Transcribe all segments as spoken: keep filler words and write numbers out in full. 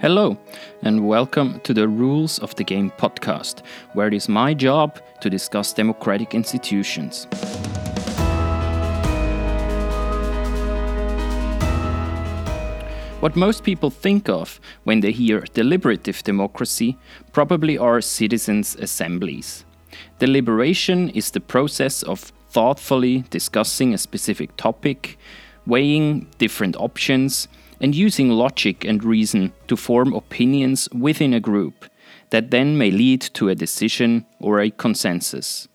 Hello, and welcome to the Rules of the Game podcast, where it is my job to discuss democratic institutions. What most people think of when they hear deliberative democracy probably are citizens' assemblies. Deliberation is the process of thoughtfully discussing a specific topic, weighing different options, and using logic and reason to form opinions within a group that then may lead to a decision or a consensus.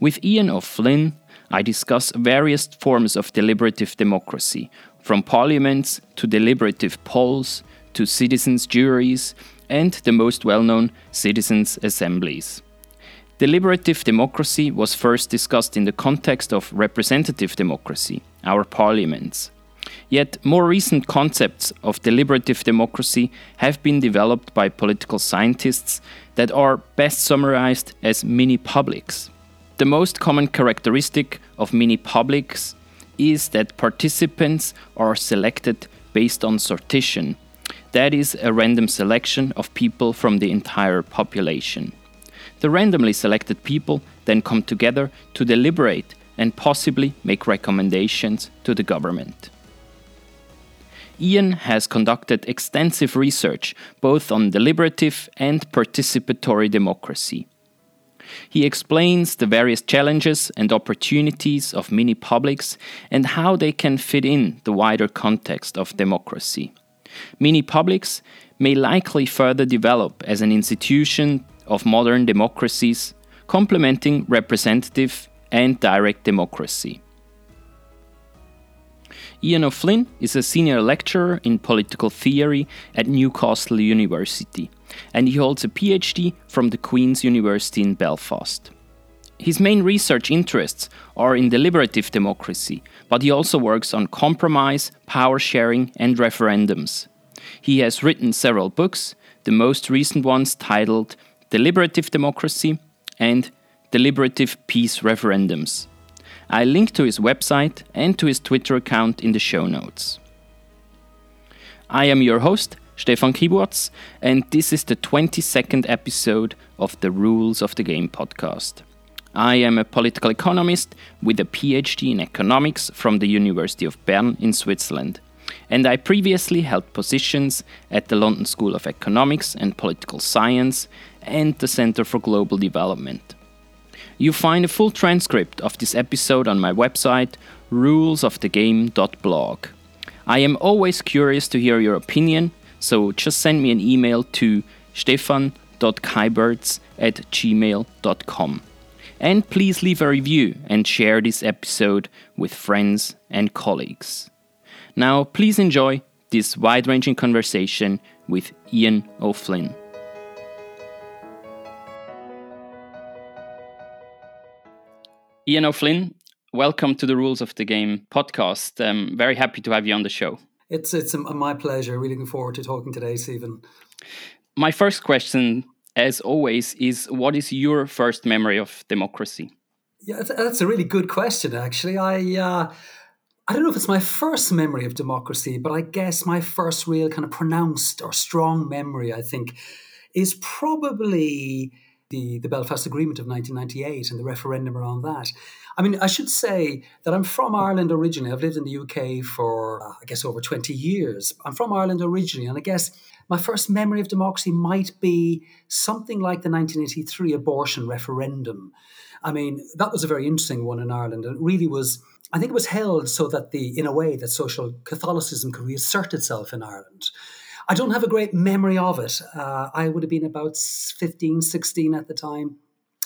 With Ian O'Flynn, I discuss various forms of deliberative democracy, from parliaments to deliberative polls to citizens' juries and the most well-known citizens' assemblies. Deliberative democracy was first discussed in the context of representative democracy, our parliaments. Yet more recent concepts of deliberative democracy have been developed by political scientists that are best summarized as mini-publics. The most common characteristic of mini-publics is that participants are selected based on sortition, that is, a random selection of people from the entire population. The randomly selected people then come together to deliberate and possibly make recommendations to the government. Ian has conducted extensive research both on deliberative and participatory democracy. He explains the various challenges and opportunities of mini-publics and how they can fit in the wider context of democracy. Mini-publics may likely further develop as an institution of modern democracies, complementing representative and direct democracy. Ian O'Flynn is a senior lecturer in political theory at Newcastle University, and he holds a P H D from the Queen's University in Belfast. His main research interests are in deliberative democracy, but he also works on compromise, power sharing, and referendums. He has written several books, the most recent ones titled Deliberative Democracy and Deliberative Peace Referendums. I link to his website and to his Twitter account in the show notes. I am your host, Stefan Kiburz, and this is the twenty-second episode of the Rules of the Game podcast. I am a political economist with a P H D in economics from the University of Bern in Switzerland, and I previously held positions at the London School of Economics and Political Science and the Center for Global Development. You find a full transcript of this episode on my website, rules of the game dot blog. I am always curious to hear your opinion, so just send me an email to stefan dot kiburz at gmail dot com. And please leave a review and share this episode with friends and colleagues. Now, please enjoy this wide-ranging conversation with Ian O'Flynn. Ian O'Flynn, welcome to the Rules of the Game podcast. I'm very happy to have you on the show. It's it's a, my pleasure. Really looking forward to talking today, Stephen. My first question, as always, is what is your first memory of democracy? Yeah, that's a really good question, actually. I uh, I don't know if it's my first memory of democracy, but I guess my first real kind of pronounced or strong memory, I think, is probably the, the Belfast Agreement of nineteen ninety-eight and the referendum around that. I mean, I should say that I'm from Ireland originally. I've lived in the U K for, uh, I guess, over twenty years. I'm from Ireland originally, and I guess my first memory of democracy might be something like the nineteen eighty-three abortion referendum. I mean, that was a very interesting one in Ireland. It really was, I think it was held so that the, in a way, that social Catholicism could reassert itself in Ireland. I don't have a great memory of it. Uh, I would have been about fifteen, sixteen at the time.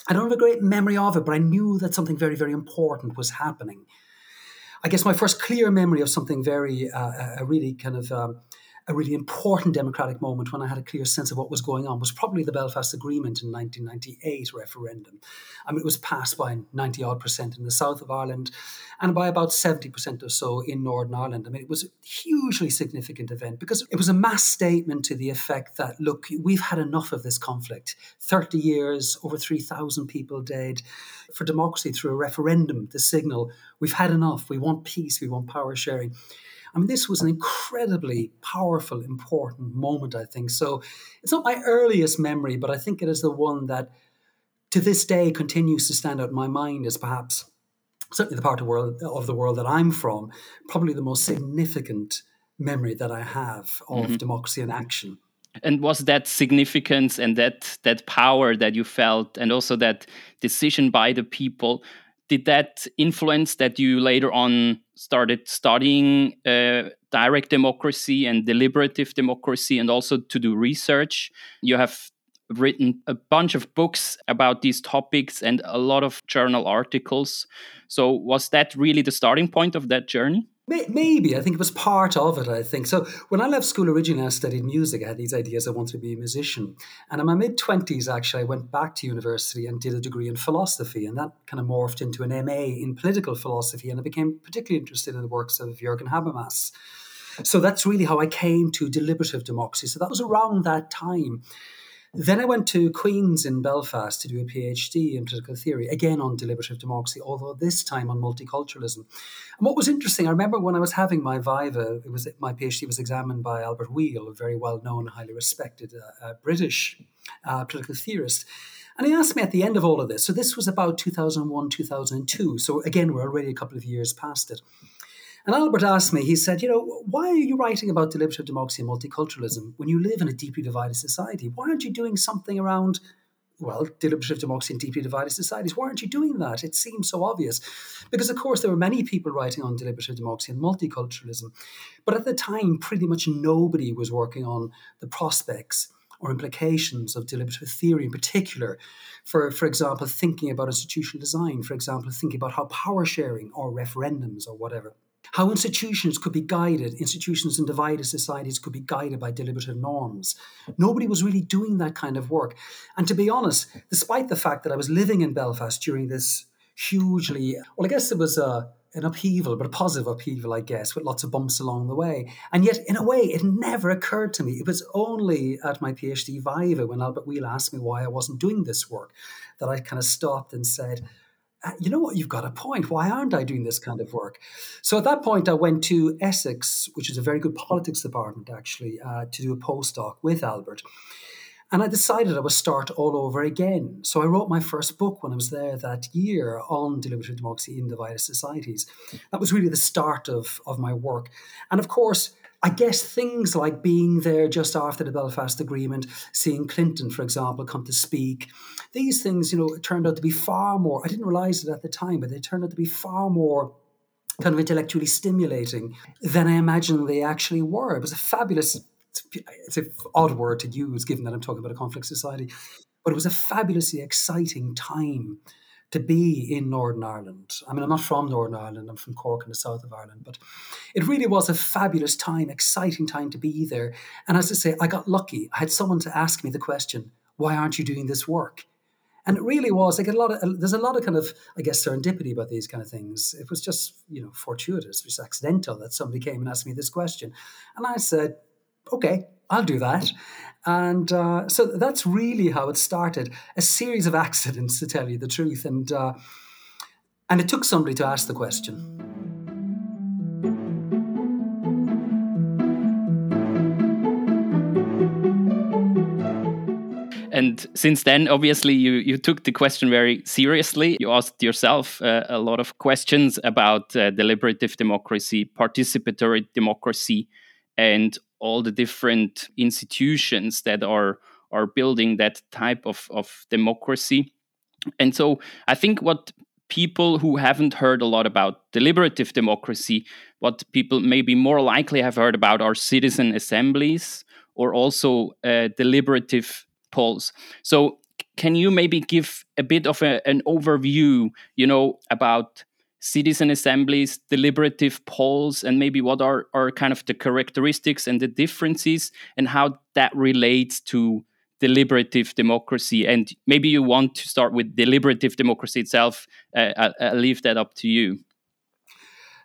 I don't have a great memory of it, but I knew that something very, very important was happening. I guess my first clear memory of something very, uh, a really kind of, um, a really important democratic moment when I had a clear sense of what was going on was probably the Belfast Agreement in nineteen ninety-eight referendum. I mean, it was passed by ninety odd percent in the south of Ireland and by about seventy percent or so in Northern Ireland. I mean, it was a hugely significant event because it was a mass statement to the effect that, look, we've had enough of this conflict. thirty years, over three thousand people dead. For democracy, through a referendum, the signal, we've had enough. We want peace. We want power sharing. I mean, this was an incredibly powerful, important moment, I think. So it's not my earliest memory, but I think it is the one that to this day continues to stand out in my mind as perhaps certainly the part of, world, of the world that I'm from, probably the most significant memory that I have of mm-hmm. democracy in action. And was that significance and that that power that you felt, and also that decision by the people, did that influence that you later on started studying uh, direct democracy and deliberative democracy, and also to do research? You have written a bunch of books about these topics and a lot of journal articles. So was that really the starting point of that journey? Maybe. I think it was part of it, I think. So when I left school originally, I studied music. I had these ideas I wanted to be a musician. And in my mid-twenties, actually, I went back to university and did a degree in philosophy. And that kind of morphed into an M A in political philosophy. And I became particularly interested in the works of Jürgen Habermas. So that's really how I came to deliberative democracy. So that was around that time. Then I went to Queen's in Belfast to do a PhD in political theory, again on deliberative democracy, although this time on multiculturalism. And what was interesting, I remember when I was having my viva, it was my PhD was examined by Albert Weale, a very well-known, highly respected uh, uh, British uh, political theorist. And he asked me at the end of all of this, so this was about two thousand one, two thousand two, so again, we're already a couple of years past it. And Albert asked me, he said, you know, why are you writing about deliberative democracy and multiculturalism when you live in a deeply divided society? Why aren't you doing something around, well, deliberative democracy and deeply divided societies? Why aren't you doing that? It seems so obvious. Because, of course, there were many people writing on deliberative democracy and multiculturalism. But at the time, pretty much nobody was working on the prospects or implications of deliberative theory in particular, for, for example, thinking about institutional design, for example, thinking about how power sharing or referendums or whatever, how institutions could be guided, institutions in divided societies could be guided by deliberative norms. Nobody was really doing that kind of work. And to be honest, despite the fact that I was living in Belfast during this hugely, well, I guess it was a, an upheaval, but a positive upheaval, I guess, with lots of bumps along the way. And yet, in a way, it never occurred to me. It was only at my PhD viva when Albert Weale asked me why I wasn't doing this work that I kind of stopped and said, you know what, you've got a point. Why aren't I doing this kind of work? So at that point, I went to Essex, which is a very good politics department, actually, uh, to do a postdoc with Albert. And I decided I would start all over again. So I wrote my first book when I was there that year on deliberative democracy in divided societies. That was really the start of, of my work. And of course, I guess things like being there just after the Belfast Agreement, seeing Clinton, for example, come to speak, these things, you know, turned out to be far more, I didn't realize it at the time, but they turned out to be far more kind of intellectually stimulating than I imagined they actually were. It was a fabulous, it's an odd word to use given that I'm talking about a conflict society, but it was a fabulously exciting time to be in Northern Ireland. I mean, I'm not from Northern Ireland, I'm from Cork in the south of Ireland, but it really was a fabulous time, exciting time to be there. And as I say, I got lucky. I had someone to ask me the question, why aren't you doing this work? And it really was, like a lot of, there's a lot of kind of, I guess, serendipity about these kind of things. It was just, you know, fortuitous, it was accidental that somebody came and asked me this question. And I said, okay, I'll do that. And uh, so that's really how it started, a series of accidents, to tell you the truth. And, uh, and it took somebody to ask the question. And since then, obviously, you, you took the question very seriously. You asked yourself uh, a lot of questions about uh, deliberative democracy, participatory democracy, and all the different institutions that are are building that type of, of democracy. And so I think what people who haven't heard a lot about deliberative democracy, what people maybe more likely have heard about are citizen assemblies or also uh, deliberative polls. So can you maybe give a bit of a, an overview, you know, about citizen assemblies, deliberative polls, and maybe what are, are kind of the characteristics and the differences and how that relates to deliberative democracy? And maybe you want to start with deliberative democracy itself. Uh, I'll, I'll leave that up to you.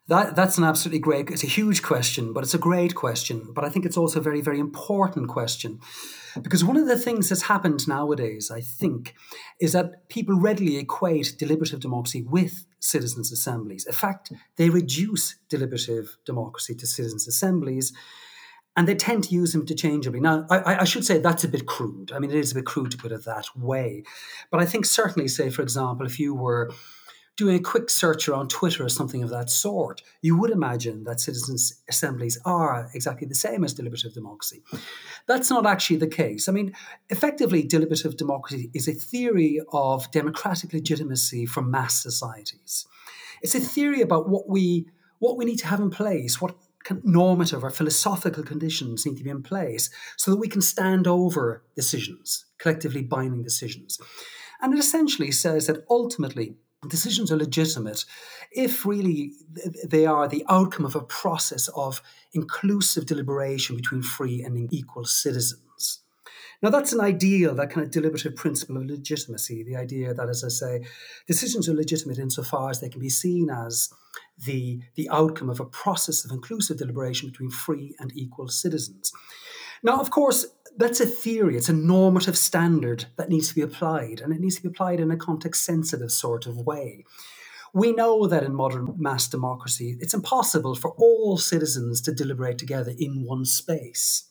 That, that's an absolutely great, it's a huge question, but it's a great question. But I think it's also a very, very important question. Because one of the things that's happened nowadays, I think, is that people readily equate deliberative democracy with citizens' assemblies. In fact, they reduce deliberative democracy to citizens' assemblies, and they tend to use them interchangeably. Now, I, I should say that's a bit crude. I mean, it is a bit crude to put it that way. But I think certainly, say, for example, if you were doing a quick search around Twitter or something of that sort, you would imagine that citizens' assemblies are exactly the same as deliberative democracy. That's not actually the case. I mean, effectively, deliberative democracy is a theory of democratic legitimacy for mass societies. It's a theory about what we what we need to have in place, what normative or philosophical conditions need to be in place so that we can stand over decisions, collectively binding decisions. And it essentially says that ultimately, decisions are legitimate if really they are the outcome of a process of inclusive deliberation between free and equal citizens. Now, that's an ideal, that kind of deliberative principle of legitimacy, the idea that, as I say, decisions are legitimate insofar as they can be seen as the, the outcome of a process of inclusive deliberation between free and equal citizens. Now, of course, that's a theory, it's a normative standard that needs to be applied, and it needs to be applied in a context-sensitive sort of way. We know that in modern mass democracy, it's impossible for all citizens to deliberate together in one space.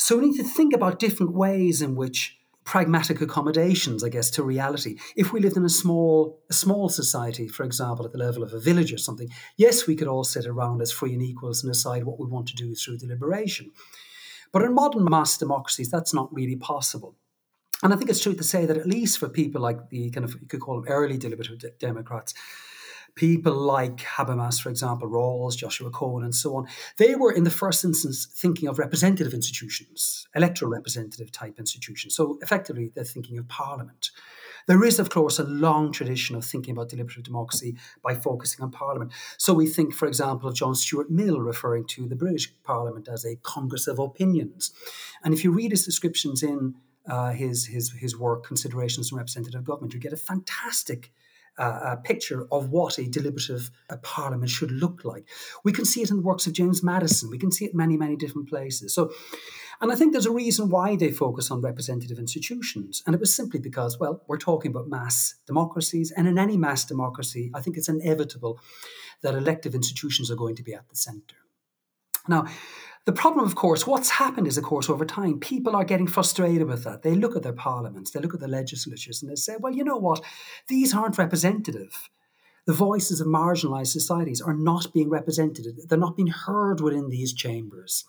So we need to think about different ways in which pragmatic accommodations, I guess, to reality. If we lived in a small, a small society, for example, at the level of a village or something, yes, we could all sit around as free and equals and decide what we want to do through deliberation. But in modern mass democracies, that's not really possible. And I think it's true to say that at least for people like the kind of, you could call them early deliberative de- Democrats, people like Habermas, for example, Rawls, Joshua Cohen, and so on, they were in the first instance thinking of representative institutions, electoral representative type institutions. So effectively, they're thinking of parliament. There is, of course, a long tradition of thinking about deliberative democracy by focusing on parliament. So we think, for example, of John Stuart Mill referring to the British Parliament as a Congress of Opinions. And if you read his descriptions in uh, his, his, his work, Considerations on Representative Government, you get a fantastic uh, a picture of what a deliberative uh, parliament should look like. We can see it in the works of James Madison. We can see it in many, many different places. So, and I think there's a reason why they focus on representative institutions. And it was simply because, well, we're talking about mass democracies. And in any mass democracy, I think it's inevitable that elective institutions are going to be at the centre. Now, the problem, of course, what's happened is, of course, over time, people are getting frustrated with that. They look at their parliaments, they look at their legislatures, and they say, well, you know what? These aren't representative. The voices of marginalised societies are not being represented. They're not being heard within these chambers.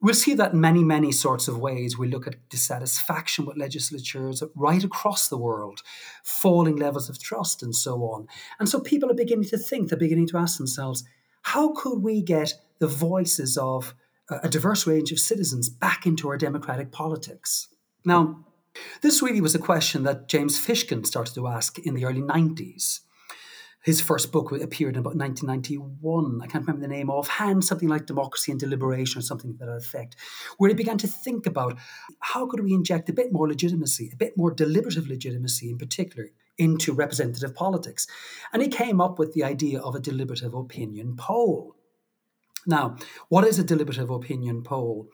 We'll see that in many, many sorts of ways. We look at dissatisfaction with legislatures right across the world, falling levels of trust and so on. And so people are beginning to think, they're beginning to ask themselves, how could we get the voices of a diverse range of citizens back into our democratic politics? Now, this really was a question that James Fishkin started to ask in the early nineties. His first book appeared in about nineteen ninety-one. I can't remember the name offhand, something like Democracy and Deliberation or something to that effect, where he began to think about how could we inject a bit more legitimacy, a bit more deliberative legitimacy in particular, into representative politics. And he came up with the idea of a deliberative opinion poll. Now, what is a deliberative opinion poll?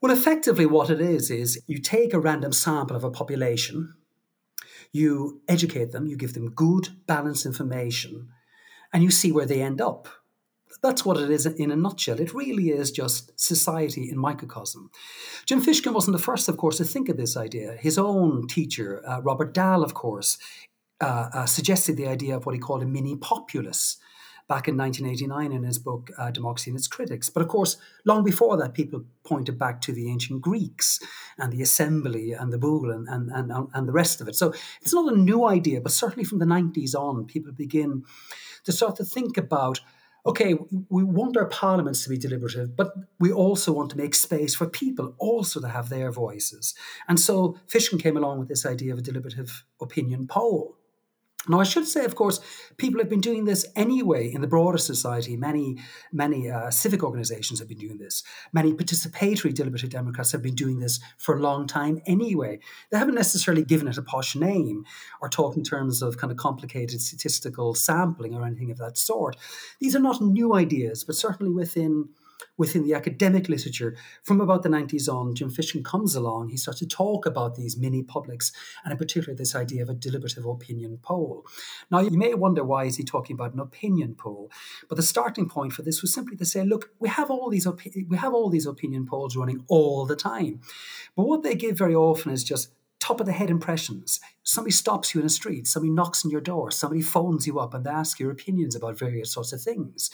Well, effectively what it is, is you take a random sample of a population, you educate them, you give them good, balanced information, and you see where they end up. That's what it is in a nutshell. It really is just society in microcosm. Jim Fishkin wasn't the first, of course, to think of this idea. His own teacher, uh, Robert Dahl, of course, uh, uh, suggested the idea of what he called a mini-populace back in nineteen eighty-nine in his book, uh, Democracy and Its Critics. But of course, long before that, people pointed back to the ancient Greeks and the assembly and the boule and, and, and, and the rest of it. So it's not a new idea, but certainly from the nineties on, people begin to start to think about, okay, we want our parliaments to be deliberative, but we also want to make space for people also to have their voices. And so Fishkin came along with this idea of a deliberative opinion poll. Now, I should say, of course, people have been doing this anyway in the broader society. Many, many uh, civic organizations have been doing this. Many participatory deliberative Democrats have been doing this for a long time anyway. They haven't necessarily given it a posh name or talked in terms of kind of complicated statistical sampling or anything of that sort. These are not new ideas, but certainly within within the academic literature. From about the nineties on, Jim Fishkin comes along, he starts to talk about these mini publics, and in particular this idea of a deliberative opinion poll. Now, you may wonder, why is he talking about an opinion poll? But the starting point for this was simply to say, look, we have all these op- we have all these opinion polls running all the time. But what they give very often is just top of the head impressions. Somebody stops you in the street, somebody knocks on your door, somebody phones you up and they ask your opinions about various sorts of things.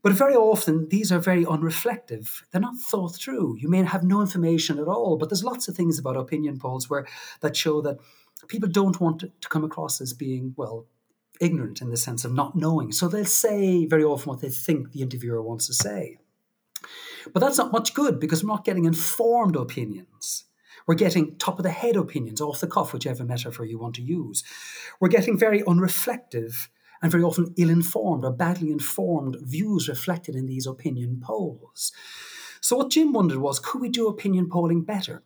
But very often, these are very unreflective. They're not thought through. You may have no information at all, but there's lots of things about opinion polls where that show that people don't want to come across as being, well, ignorant in the sense of not knowing. So they'll say very often what they think the interviewer wants to say. But that's not much good because we're not getting informed opinions. We're getting top-of-the-head opinions, off the cuff, whichever metaphor you want to use. We're getting very unreflective and very often ill-informed or badly informed views reflected in these opinion polls. So what Jim wondered was, could we do opinion polling better?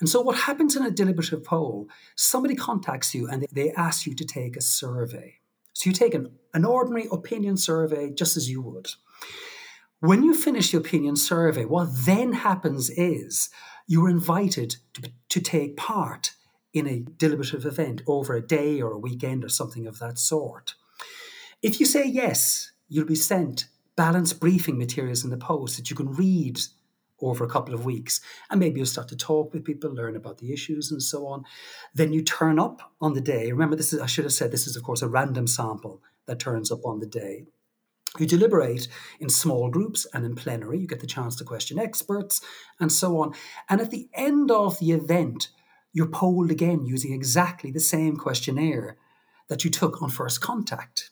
And so what happens in a deliberative poll, somebody contacts you and they ask you to take a survey. So you take an, an ordinary opinion survey just as you would. When you finish the opinion survey, what then happens is you're invited to, to take part in a deliberative event over a day or a weekend or something of that sort. If you say yes, you'll be sent balanced briefing materials in the post that you can read over a couple of weeks. And maybe you'll start to talk with people, learn about the issues and so on. Then you turn up on the day. Remember, this is, I should have said, this is, of course, a random sample that turns up on the day. You deliberate in small groups and in plenary. You get the chance to question experts and so on. And at the end of the event, you're polled again using exactly the same questionnaire that you took on first contact.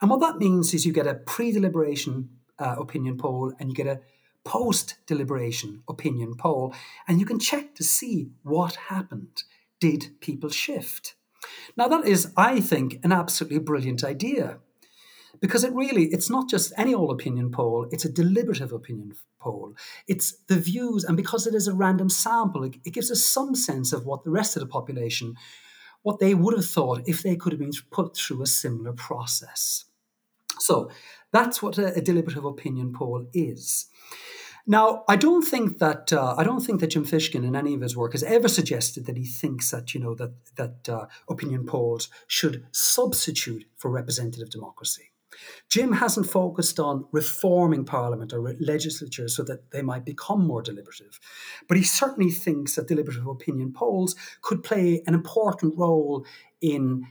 And what that means is you get a pre-deliberation uh, opinion poll and you get a post-deliberation opinion poll. And you can check to see what happened. Did people shift? Now, that is, I think, an absolutely brilliant idea. Because it really, it's not just any old opinion poll, it's a deliberative opinion poll. It's the views, and because it is a random sample, it, it gives us some sense of what the rest of the population, what they would have thought if they could have been put through a similar process. So that's what a, a deliberative opinion poll is. Now, I don't think that uh, I don't think that Jim Fishkin in any of his work has ever suggested that he thinks that you know that that uh, opinion polls should substitute for representative democracy. Jim hasn't focused on reforming Parliament or legislature so that they might become more deliberative. But he certainly thinks that deliberative opinion polls could play an important role in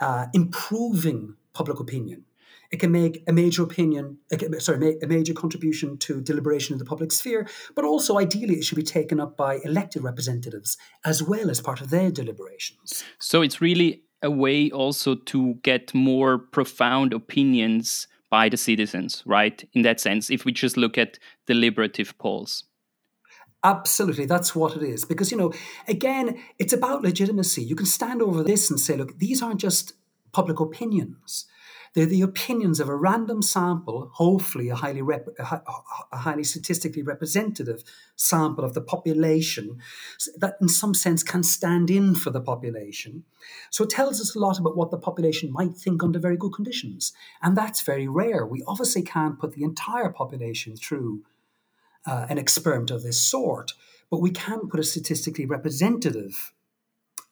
uh, improving public opinion. It can make a major opinion, sorry, make a major contribution to deliberation in the public sphere, but also ideally it should be taken up by elected representatives as well as part of their deliberations. So it's really a way also to get more profound opinions by the citizens, right? In that sense, if we just look at deliberative polls. Absolutely, that's what it is. Because, you know, again, it's about legitimacy. You can stand over this and say, look, these aren't just public opinions. They're the opinions of a random sample, hopefully a highly rep- a highly statistically representative sample of the population that in some sense can stand in for the population. So it tells us a lot about what the population might think under very good conditions. And that's very rare. We obviously can't put the entire population through uh, an experiment of this sort, but we can put a statistically representative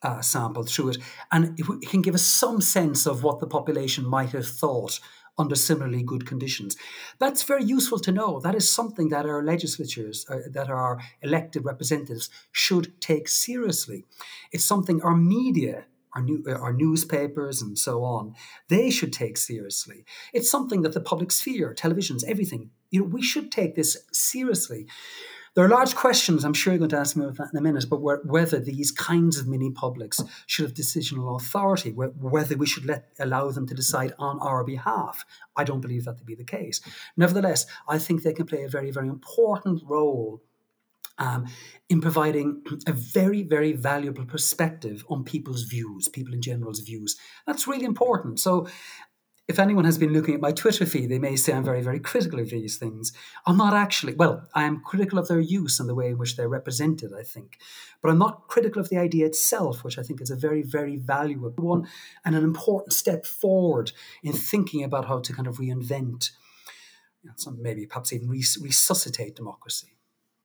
Uh, sample through it, and it, w- it can give us some sense of what the population might have thought under similarly good conditions. That's very useful to know. That is something that our legislatures, uh, that our elected representatives should take seriously. It's something our media, our, new, uh, our newspapers and so on, they should take seriously. It's something that the public sphere, televisions, everything, you know, we should take this seriously. There are large questions, I'm sure you're going to ask me about that in a minute, but whether these kinds of mini-publics should have decisional authority, whether we should let allow them to decide on our behalf. I don't believe that to be the case. Nevertheless, I think they can play a very, very important role um, in providing a very, very valuable perspective on people's views, people in general's views. That's really important. So if anyone has been looking at my Twitter feed, they may say I'm very, very critical of these things. I'm not actually, well, I am critical of their use and the way in which they're represented, I think. But I'm not critical of the idea itself, which I think is a very, very valuable one and an important step forward in thinking about how to kind of reinvent some maybe perhaps even res- resuscitate democracy.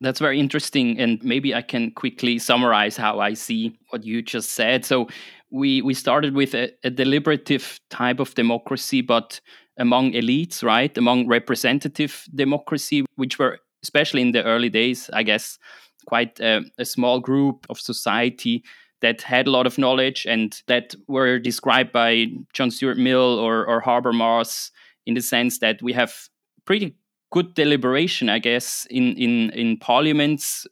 That's very interesting, and maybe I can quickly summarize how I see what you just said. So we, we started with a, a deliberative type of democracy, but among elites, right? Among representative democracy, which were, especially in the early days, I guess, quite uh, a small group of society that had a lot of knowledge and that were described by John Stuart Mill or, or Habermas in the sense that we have pretty good deliberation, I guess, in, in, in parliaments.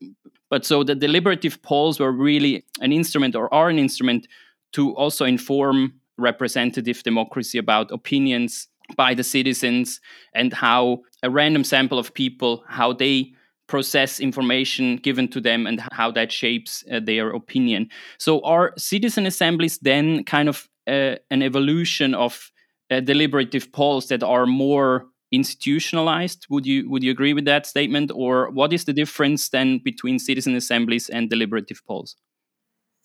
But so the deliberative polls were really an instrument or are an instrument to also inform representative democracy about opinions by the citizens and how a random sample of people, how they process information given to them and how that shapes uh, their opinion. So are citizen assemblies then kind of uh, an evolution of uh, deliberative polls that are more institutionalized? Would you would you agree with that statement? Or what is the difference then between citizen assemblies and deliberative polls?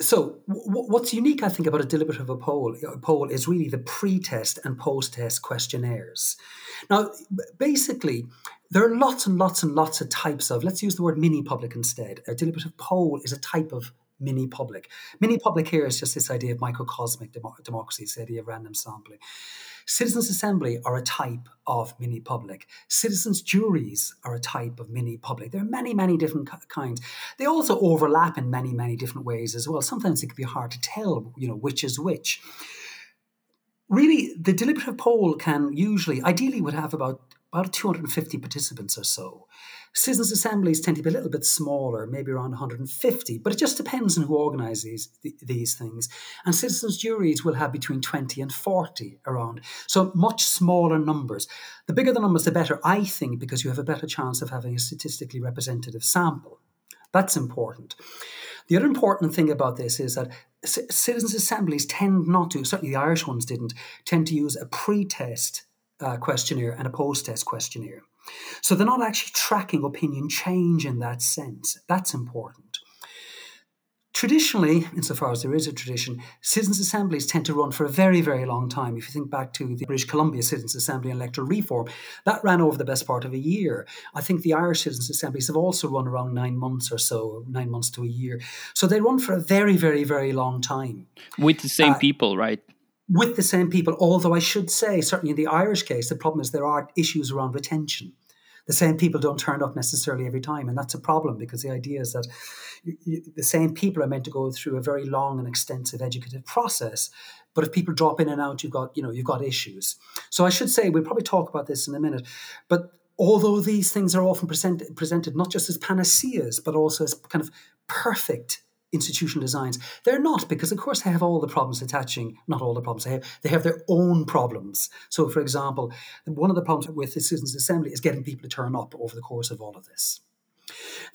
So w- what's unique, I think, about a deliberative poll, a poll is really the pre-test and post-test questionnaires. Now, basically, there are lots and lots and lots of types of, let's use the word mini-public instead. A deliberative poll is a type of mini-public. Mini-public here is just this idea of microcosmic dem- democracy, this idea of random sampling. Citizens' assembly are a type of mini-public. Citizens' juries are a type of mini-public. There are many, many different kinds. They also overlap in many, many different ways as well. Sometimes it can be hard to tell, you know, which is which. Really, the deliberative poll can usually, ideally would have about, about two hundred fifty participants or so. Citizens' assemblies tend to be a little bit smaller, maybe around one hundred fifty, but it just depends on who organises these, these things. And citizens' juries will have between twenty and forty around, so much smaller numbers. The bigger the numbers, the better, I think, because you have a better chance of having a statistically representative sample. That's important. The other important thing about this is that c- citizens' assemblies tend not to, certainly the Irish ones didn't, tend to use a pre-test uh, questionnaire and a post-test questionnaire. So they're not actually tracking opinion change in that sense. That's important. Traditionally, insofar as there is a tradition, citizens' assemblies tend to run for a very, very long time. If you think back to the British Columbia Citizens' Assembly and electoral reform, that ran over the best part of a year. I think the Irish citizens' assemblies have also run around nine months or so, nine months to a year. So they run for a very, very, very long time. With the same uh, people, right? With the same people, although I should say, certainly in the Irish case, the problem is there are issues around retention. The same people don't turn up necessarily every time, and that's a problem because the idea is that you, the same people are meant to go through a very long and extensive educative process. But if people drop in and out, you've got, you know, you've got issues. So I should say, we'll probably talk about this in a minute, but although these things are often present, presented not just as panaceas, but also as kind of perfect institutional designs. They're not, because of course they have all the problems attaching, not all the problems they have, they have their own problems. So for example, one of the problems with the Citizens' Assembly is getting people to turn up over the course of all of this.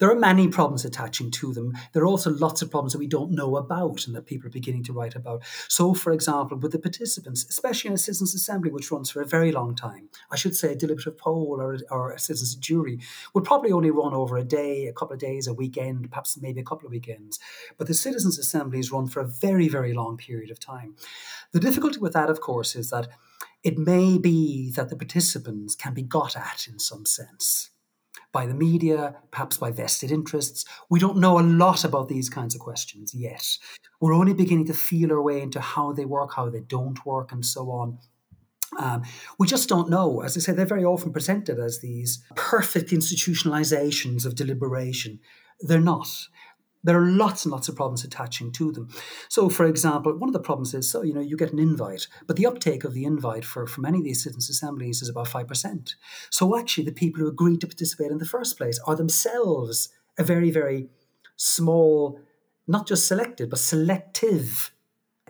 There are many problems attaching to them. There are also lots of problems that we don't know about and that people are beginning to write about. So, for example, with the participants, especially in a citizens' assembly, which runs for a very long time, I should say a deliberative poll or a, or a citizens' jury would probably only run over a day, a couple of days, a weekend, perhaps maybe a couple of weekends. But the citizens' assemblies run for a very, very long period of time. The difficulty with that, of course, is that it may be that the participants can be got at in some sense. By the media, perhaps by vested interests. We don't know a lot about these kinds of questions yet. We're only beginning to feel our way into how they work, how they don't work, and so on. Um, we just don't know. As I say, they're very often presented as these perfect institutionalizations of deliberation. They're not. There are lots and lots of problems attaching to them. So, for example, one of the problems is, so you know, you get an invite, but the uptake of the invite for, for many of these citizens' assemblies is about five percent. So actually the people who agreed to participate in the first place are themselves a very, very small, not just selected, but selective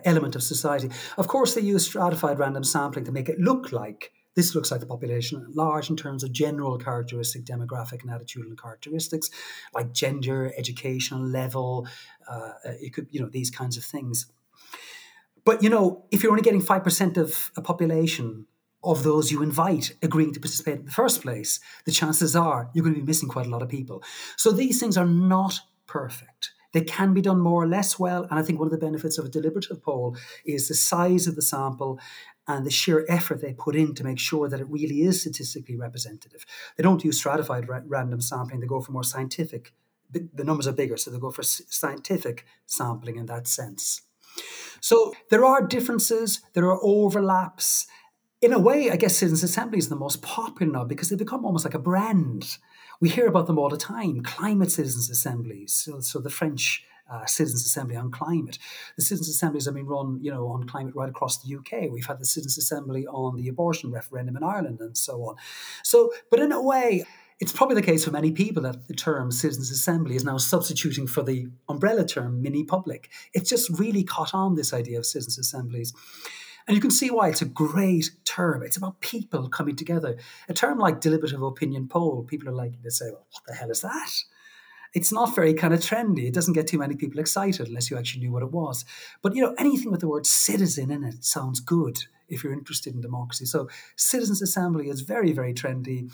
element of society. Of course, they use stratified random sampling to make it look like this looks like the population at large in terms of general characteristic, demographic and attitudinal characteristics, like gender, educational level, uh, it could, you know, these kinds of things. But, you know, if you're only getting five percent of a population of those you invite agreeing to participate in the first place, the chances are you're going to be missing quite a lot of people. So these things are not perfect. They can be done more or less well. And I think one of the benefits of a deliberative poll is the size of the sample and the sheer effort they put in to make sure that it really is statistically representative. They don't use stratified ra- random sampling. They go for more scientific, the numbers are bigger, so they go for scientific sampling in that sense. So there are differences, there are overlaps. In a way, I guess citizen assembly is the most popular now because they become almost like a brand. We hear about them all the time, climate citizens' assemblies, so, so the French uh, citizens' assembly on climate. The citizens' assemblies have been run, you know, on climate right across the U K. We've had the citizens' assembly on the abortion referendum in Ireland and so on. So, but in a way, it's probably the case for many people that the term citizens' assembly is now substituting for the umbrella term mini-public. It's just really caught on, this idea of citizens' assemblies. And you can see why it's a great term. It's about people coming together. A term like deliberative opinion poll, people are likely to say, well, what the hell is that? It's not very kind of trendy. It doesn't get too many people excited unless you actually knew what it was. But, you know, anything with the word citizen in it sounds good if you're interested in democracy. So citizens' assembly is very, very trendy.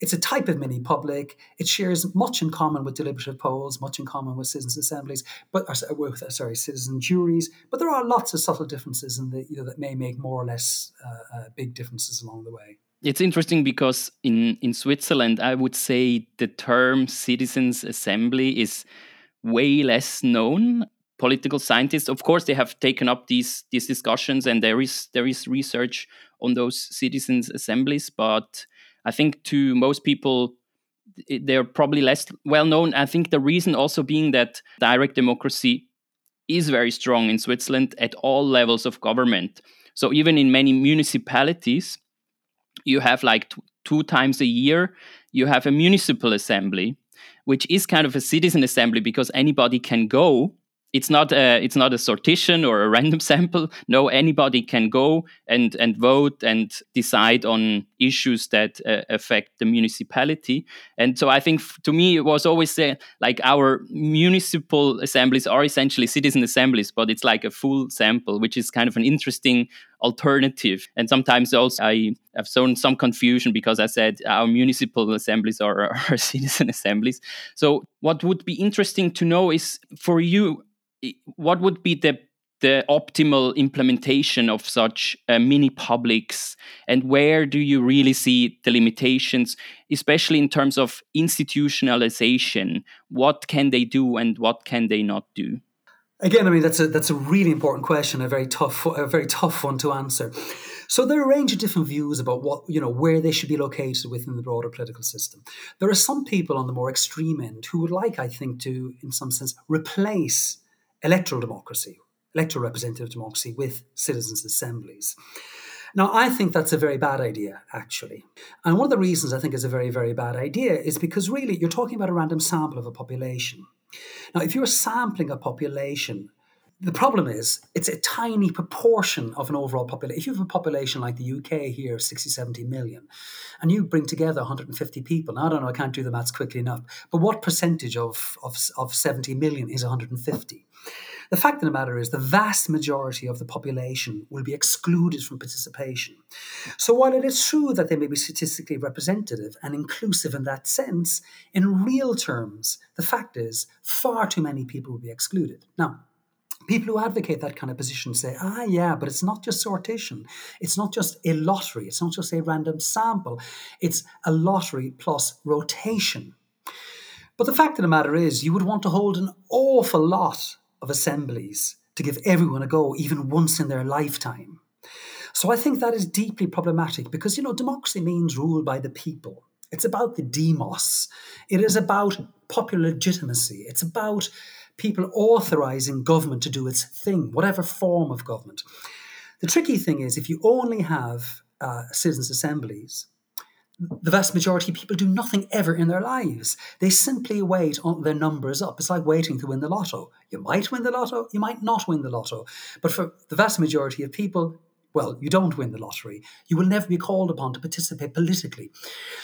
It's a type of mini-public. It shares much in common with deliberative polls, much in common with citizens' assemblies, but or, sorry, citizen juries. But there are lots of subtle differences in the, you know, that may make more or less uh, uh, big differences along the way. It's interesting because in, in Switzerland, I would say the term citizens' assembly is way less known. Political scientists, of course, they have taken up these these discussions, and there is there is research on those citizens' assemblies, but I think to most people, they're probably less well-known. I think the reason also being that direct democracy is very strong in Switzerland at all levels of government. So even in many municipalities, you have like t- two times a year, you have a municipal assembly, which is kind of a citizen assembly because anybody can go. It's not a, it's not a sortition or a random sample. No, anybody can go and, and vote and decide on issues that uh, affect the municipality. And so I think f- to me, it was always uh, like our municipal assemblies are essentially citizen assemblies, but it's like a full sample, which is kind of an interesting alternative. And sometimes also I have shown some confusion because I said our municipal assemblies are our citizen assemblies. So what would be interesting to know is for you, what would be the, the optimal implementation of such uh, mini-publics, and where do you really see the limitations, especially in terms of institutionalization? What can they do and what can they not do? Again, I mean, that's a that's a really important question, a very tough a very tough one to answer. So there are a range of different views about what, you know, where they should be located within the broader political system. There are some people on the more extreme end who would like, I think, to, in some sense, replace electoral democracy, electoral representative democracy with citizens' assemblies. Now, I think that's a very bad idea, actually. And one of the reasons I think it's a very, very bad idea is because really you're talking about a random sample of a population. Now, if you're sampling a population, the problem is it's a tiny proportion of an overall population. If you have a population like the U K here of sixty, seventy million, and you bring together one hundred fifty people, now I don't know, I can't do the maths quickly enough, but what percentage of, of, of seventy million is one hundred fifty? The fact of the matter is the vast majority of the population will be excluded from participation. So while it is true that they may be statistically representative and inclusive in that sense, in real terms, the fact is far too many people will be excluded. Now, people who advocate that kind of position say, ah, yeah, but it's not just sortition. It's not just a lottery. It's not just a random sample. It's a lottery plus rotation. But the fact of the matter is you would want to hold an awful lot of assemblies to give everyone a go, even once in their lifetime. So I think that is deeply problematic because, you know, democracy means rule by the people. It's about the demos. It is about popular legitimacy. It's about people authorising government to do its thing, whatever form of government. The tricky thing is if you only have uh, citizens' assemblies, the vast majority of people do nothing ever in their lives. They simply wait on their numbers up. It's like waiting to win the lotto. You might win the lotto, you might not win the lotto. But for the vast majority of people, well, you don't win the lottery. You will never be called upon to participate politically.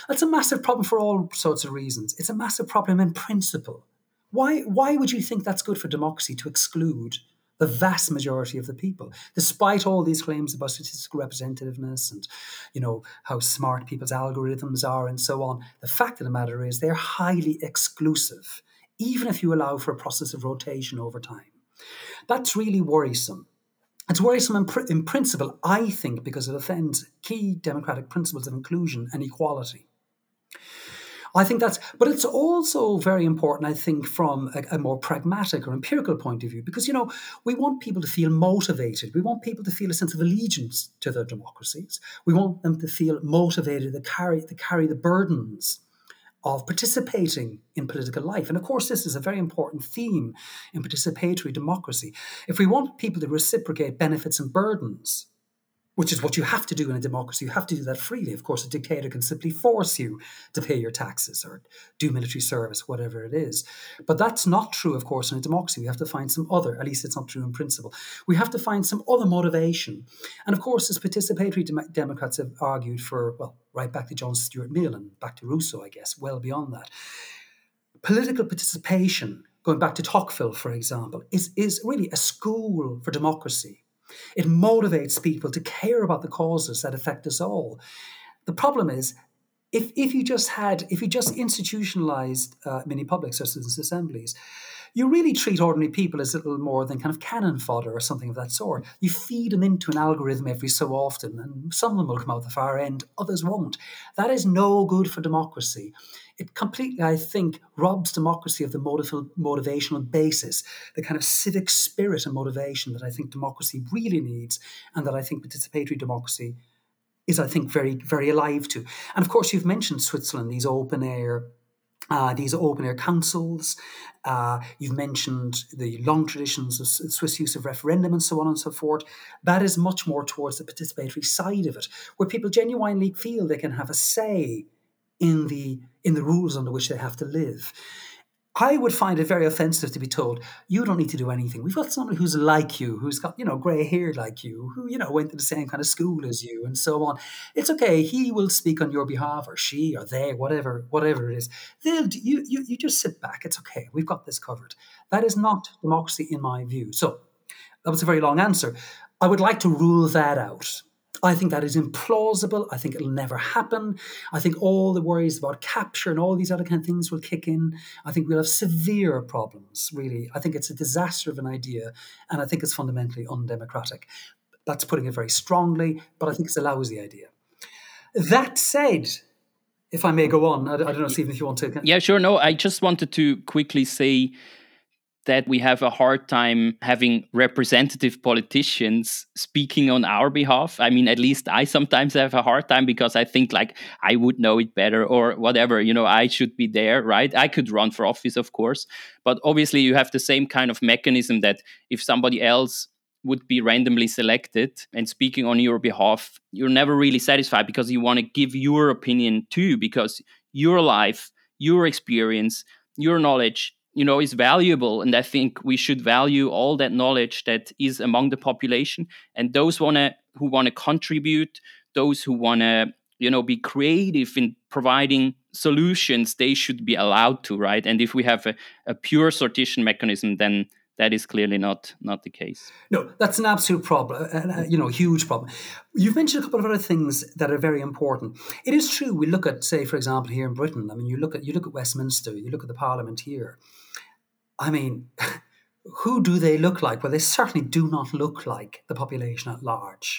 That's a massive problem for all sorts of reasons. It's a massive problem in principle. Why, why would you think that's good for democracy to exclude the vast majority of the people, despite all these claims about statistical representativeness and, you know, how smart people's algorithms are and so on? The fact of the matter is they're highly exclusive, even if you allow for a process of rotation over time. That's really worrisome. It's worrisome in, pr- in principle, I think, because it offends key democratic principles of inclusion and equality. I think that's, but it's also very important, I think, from a, a more pragmatic or empirical point of view, because, you know, we want people to feel motivated. We want people to feel a sense of allegiance to their democracies. We want them to feel motivated to carry, to carry the burdens of participating in political life. And of course, this is a very important theme in participatory democracy. If we want people to reciprocate benefits and burdens, which is what you have to do in a democracy, you have to do that freely. Of course, a dictator can simply force you to pay your taxes or do military service, whatever it is. But that's not true, of course, in a democracy. We have to find some other, at least it's not true in principle. We have to find some other motivation. And of course, as participatory dem- Democrats have argued for, well, right back to John Stuart Mill and back to Rousseau, I guess, well beyond that. Political participation, going back to Tocqueville, for example, is, is really a school for democracy. It motivates people to care about the causes that affect us all. The problem is, if if you just had, if you just institutionalized uh, mini publics or citizens' assemblies, you really treat ordinary people as little more than kind of cannon fodder or something of that sort. You feed them into an algorithm every so often, and some of them will come out the far end, others won't. That is no good for democracy. It completely, I think, robs democracy of the motiv- motivational basis, the kind of civic spirit and motivation that I think democracy really needs, and that I think participatory democracy is, I think, very, very alive to. And of course, you've mentioned Switzerland, these open air Uh, these open air councils. Uh, you've mentioned the long traditions of Swiss use of referendum and so on and so forth. That is much more towards the participatory side of it, where people genuinely feel they can have a say in the in the rules under which they have to live. I would find it very offensive to be told, you don't need to do anything. We've got somebody who's like you, who's got, you know, grey hair like you, who, you know, went to the same kind of school as you and so on. It's okay. He will speak on your behalf, or she or they, whatever, whatever it is. They'll, you, you, you just sit back. It's okay. We've got this covered. That is not democracy in my view. So that was a very long answer. I would like to rule that out. I think that is implausible. I think it'll never happen. I think all the worries about capture and all these other kind of things will kick in. I think we'll have severe problems, really. I think it's a disaster of an idea, and I think it's fundamentally undemocratic. That's putting it very strongly, but I think it's a lousy idea. That said, if I may go on, I don't know, Stephen, if you want to... Yeah, sure. No, I just wanted to quickly say that we have a hard time having representative politicians speaking on our behalf. I mean, at least I sometimes have a hard time, because I think, like, I would know it better or whatever, you know, I should be there, right? I could run for office, of course. But obviously you have the same kind of mechanism that if somebody else would be randomly selected and speaking on your behalf, you're never really satisfied, because you want to give your opinion too, because your life, your experience, your knowledge, you know, is valuable. And I think we should value all that knowledge that is among the population. And those wanna who want to contribute, those who want to, you know, be creative in providing solutions, they should be allowed to, right? And if we have a, a pure sortition mechanism, then that is clearly not not the case. No, that's an absolute problem, uh, you know, huge problem. You've mentioned a couple of other things that are very important. It is true, we look at, say, for example, here in Britain, I mean, you look at you look at Westminster, you look at the Parliament here. I mean, who do they look like? Well, they certainly do not look like the population at large.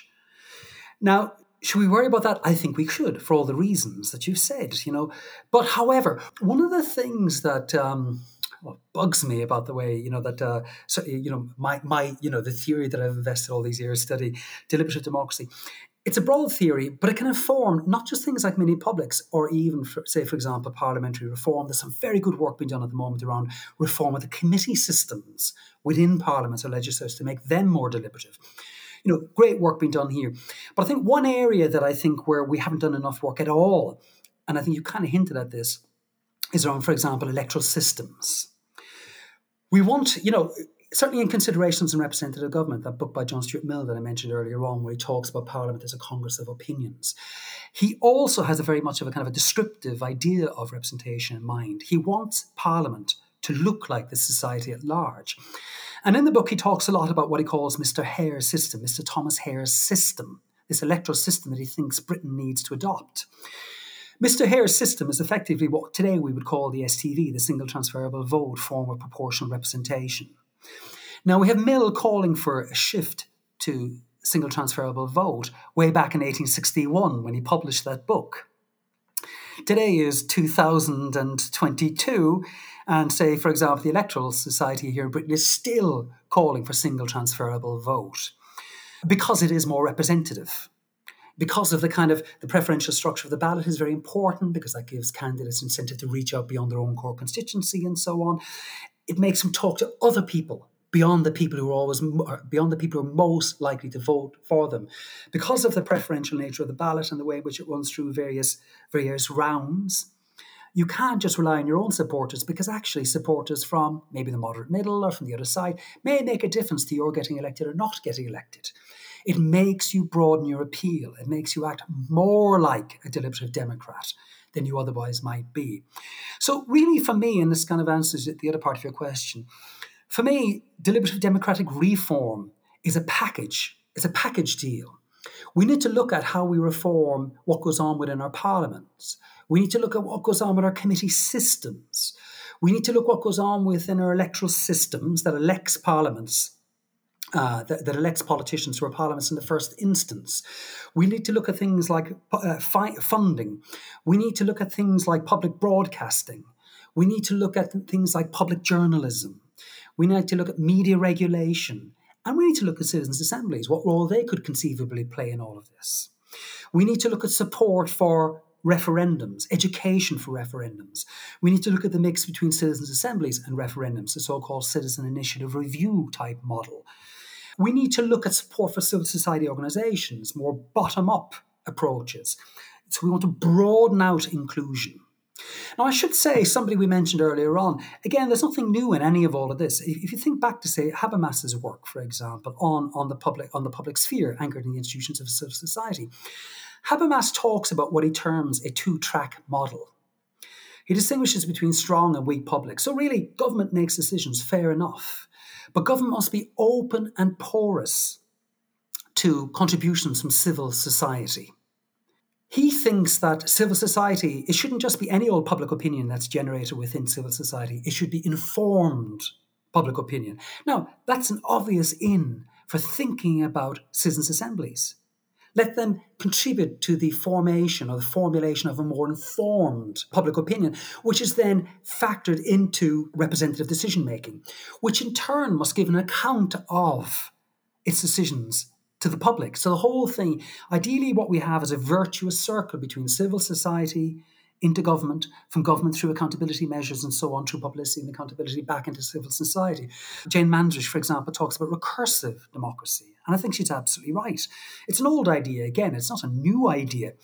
Now, should we worry about that? I think we should, for all the reasons that you've said, you know. But however, one of the things that... Um, What bugs me about the way, you know, that, uh, so, you know, my, my, you know, the theory that I've invested all these years studying deliberative democracy, it's a broad theory, but it can inform not just things like mini publics or even, for, say, for example, parliamentary reform. There's some very good work being done at the moment around reform of the committee systems within parliaments or legislatures to make them more deliberative. You know, great work being done here. But I think one area that I think where we haven't done enough work at all, and I think you kind of hinted at this, is around, for example, electoral systems. We want, you know, certainly in Considerations in Representative Government, that book by John Stuart Mill that I mentioned earlier on, where he talks about Parliament as a Congress of Opinions. He also has a very much of a kind of a descriptive idea of representation in mind. He wants Parliament to look like the society at large. And in the book, he talks a lot about what he calls Mister Hare's system, Mister Thomas Hare's system, this electoral system that he thinks Britain needs to adopt. Mister Hare's system is effectively what today we would call the S T V, the single transferable vote form of proportional representation. Now, we have Mill calling for a shift to single transferable vote way back in eighteen sixty-one when he published that book. Today is two thousand twenty-two, and say, for example, the Electoral Society here in Britain is still calling for single transferable vote because it is more representative. Because of the kind of the preferential structure of the ballot is very important, because that gives candidates incentive to reach out beyond their own core constituency and so on. It makes them talk to other people beyond the people who are always beyond the people who are most likely to vote for them. Because of the preferential nature of the ballot and the way in which it runs through various various rounds, you can't just rely on your own supporters, because actually supporters from maybe the moderate middle or from the other side may make a difference to your getting elected or not getting elected. It makes you broaden your appeal. It makes you act more like a deliberative Democrat than you otherwise might be. So really, for me, and this kind of answers the other part of your question, for me, deliberative democratic reform is a package. It's a package deal. We need to look at how we reform what goes on within our parliaments. We need to look at what goes on with our committee systems. We need to look at what goes on within our electoral systems that elects parliaments, Uh, that, that elects politicians who are parliaments in the first instance. We need to look at things like uh, fi- funding. We need to look at things like public broadcasting. We need to look at things like public journalism. We need to look at media regulation. And we need to look at citizens' assemblies, what role they could conceivably play in all of this. We need to look at support for referendums, education for referendums. We need to look at the mix between citizens' assemblies and referendums, the so-called citizen initiative review type model. We need to look at support for civil society organisations, more bottom-up approaches. So we want to broaden out inclusion. Now, I should say, somebody we mentioned earlier on, again, there's nothing new in any of all of this. If you think back to, say, Habermas's work, for example, on, on, the, public, on the public sphere, anchored in the institutions of civil society, Habermas talks about what he terms a two-track model. He distinguishes between strong and weak public. So really, government makes decisions, fair enough. But government must be open and porous to contributions from civil society. He thinks that civil society, it shouldn't just be any old public opinion that's generated within civil society. It should be informed public opinion. Now, that's an obvious in for thinking about citizens' assemblies. Let them contribute to the formation or the formulation of a more informed public opinion, which is then factored into representative decision-making, which in turn must give an account of its decisions to the public. So the whole thing, ideally what we have is a virtuous circle between civil society into government, from government through accountability measures and so on, through publicity and accountability back into civil society. Jane Mansbridge, for example, talks about recursive democracy, and I think she's absolutely right. It's an old idea, again, it's not a new idea,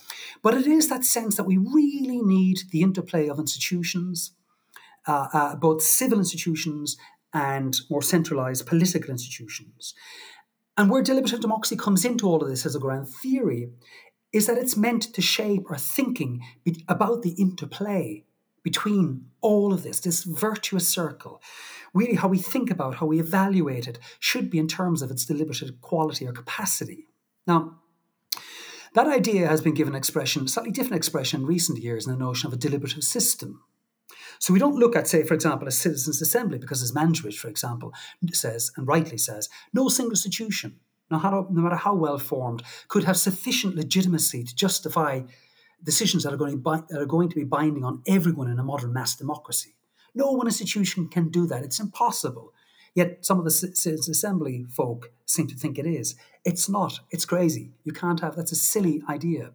but it is that sense that we really need the interplay of institutions, uh, uh, both civil institutions and more centralised political institutions. And where deliberative democracy comes into all of this as a grand theory is that it's meant to shape our thinking about the interplay between all of this, this virtuous circle. Really, how we think about, how we evaluate it, should be in terms of its deliberative quality or capacity. Now, that idea has been given expression, slightly different expression in recent years, in the notion of a deliberative system. So we don't look at, say, for example, a citizens' assembly, because as Mansbridge, for example, says, and rightly says, no single institution, no matter how well formed, could have sufficient legitimacy to justify decisions that are going to bi- that are going to be binding on everyone in a modern mass democracy. No one institution can do that. It's impossible. Yet some of the citizens' assembly folk seem to think it is. It's not. It's crazy. You can't have. That's a silly idea.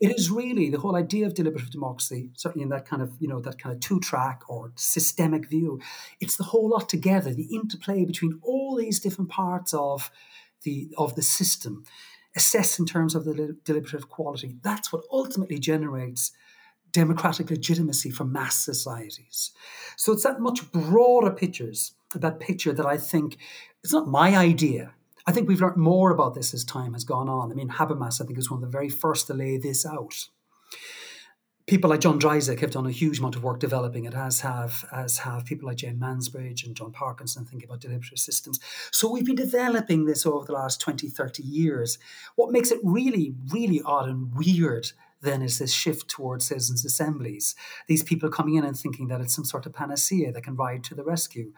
It is really the whole idea of deliberative democracy, certainly in that kind of, you know, that kind of two-track or systemic view. It's the whole lot together, the interplay between all these different parts of The, of the system, assessed in terms of the deliberative quality. That's what ultimately generates democratic legitimacy for mass societies. So it's that much broader pictures, that picture that I think, it's not my idea. I think we've learned more about this as time has gone on. I mean, Habermas, I think, is one of the very first to lay this out. People like John Dryzek have done a huge amount of work developing it, as have as have people like Jane Mansbridge and John Parkinson thinking about deliberative systems. So we've been developing this over the last twenty, thirty years. What makes it really, really odd and weird then is this shift towards citizens' assemblies. These people coming in and thinking that it's some sort of panacea that can ride to the rescue.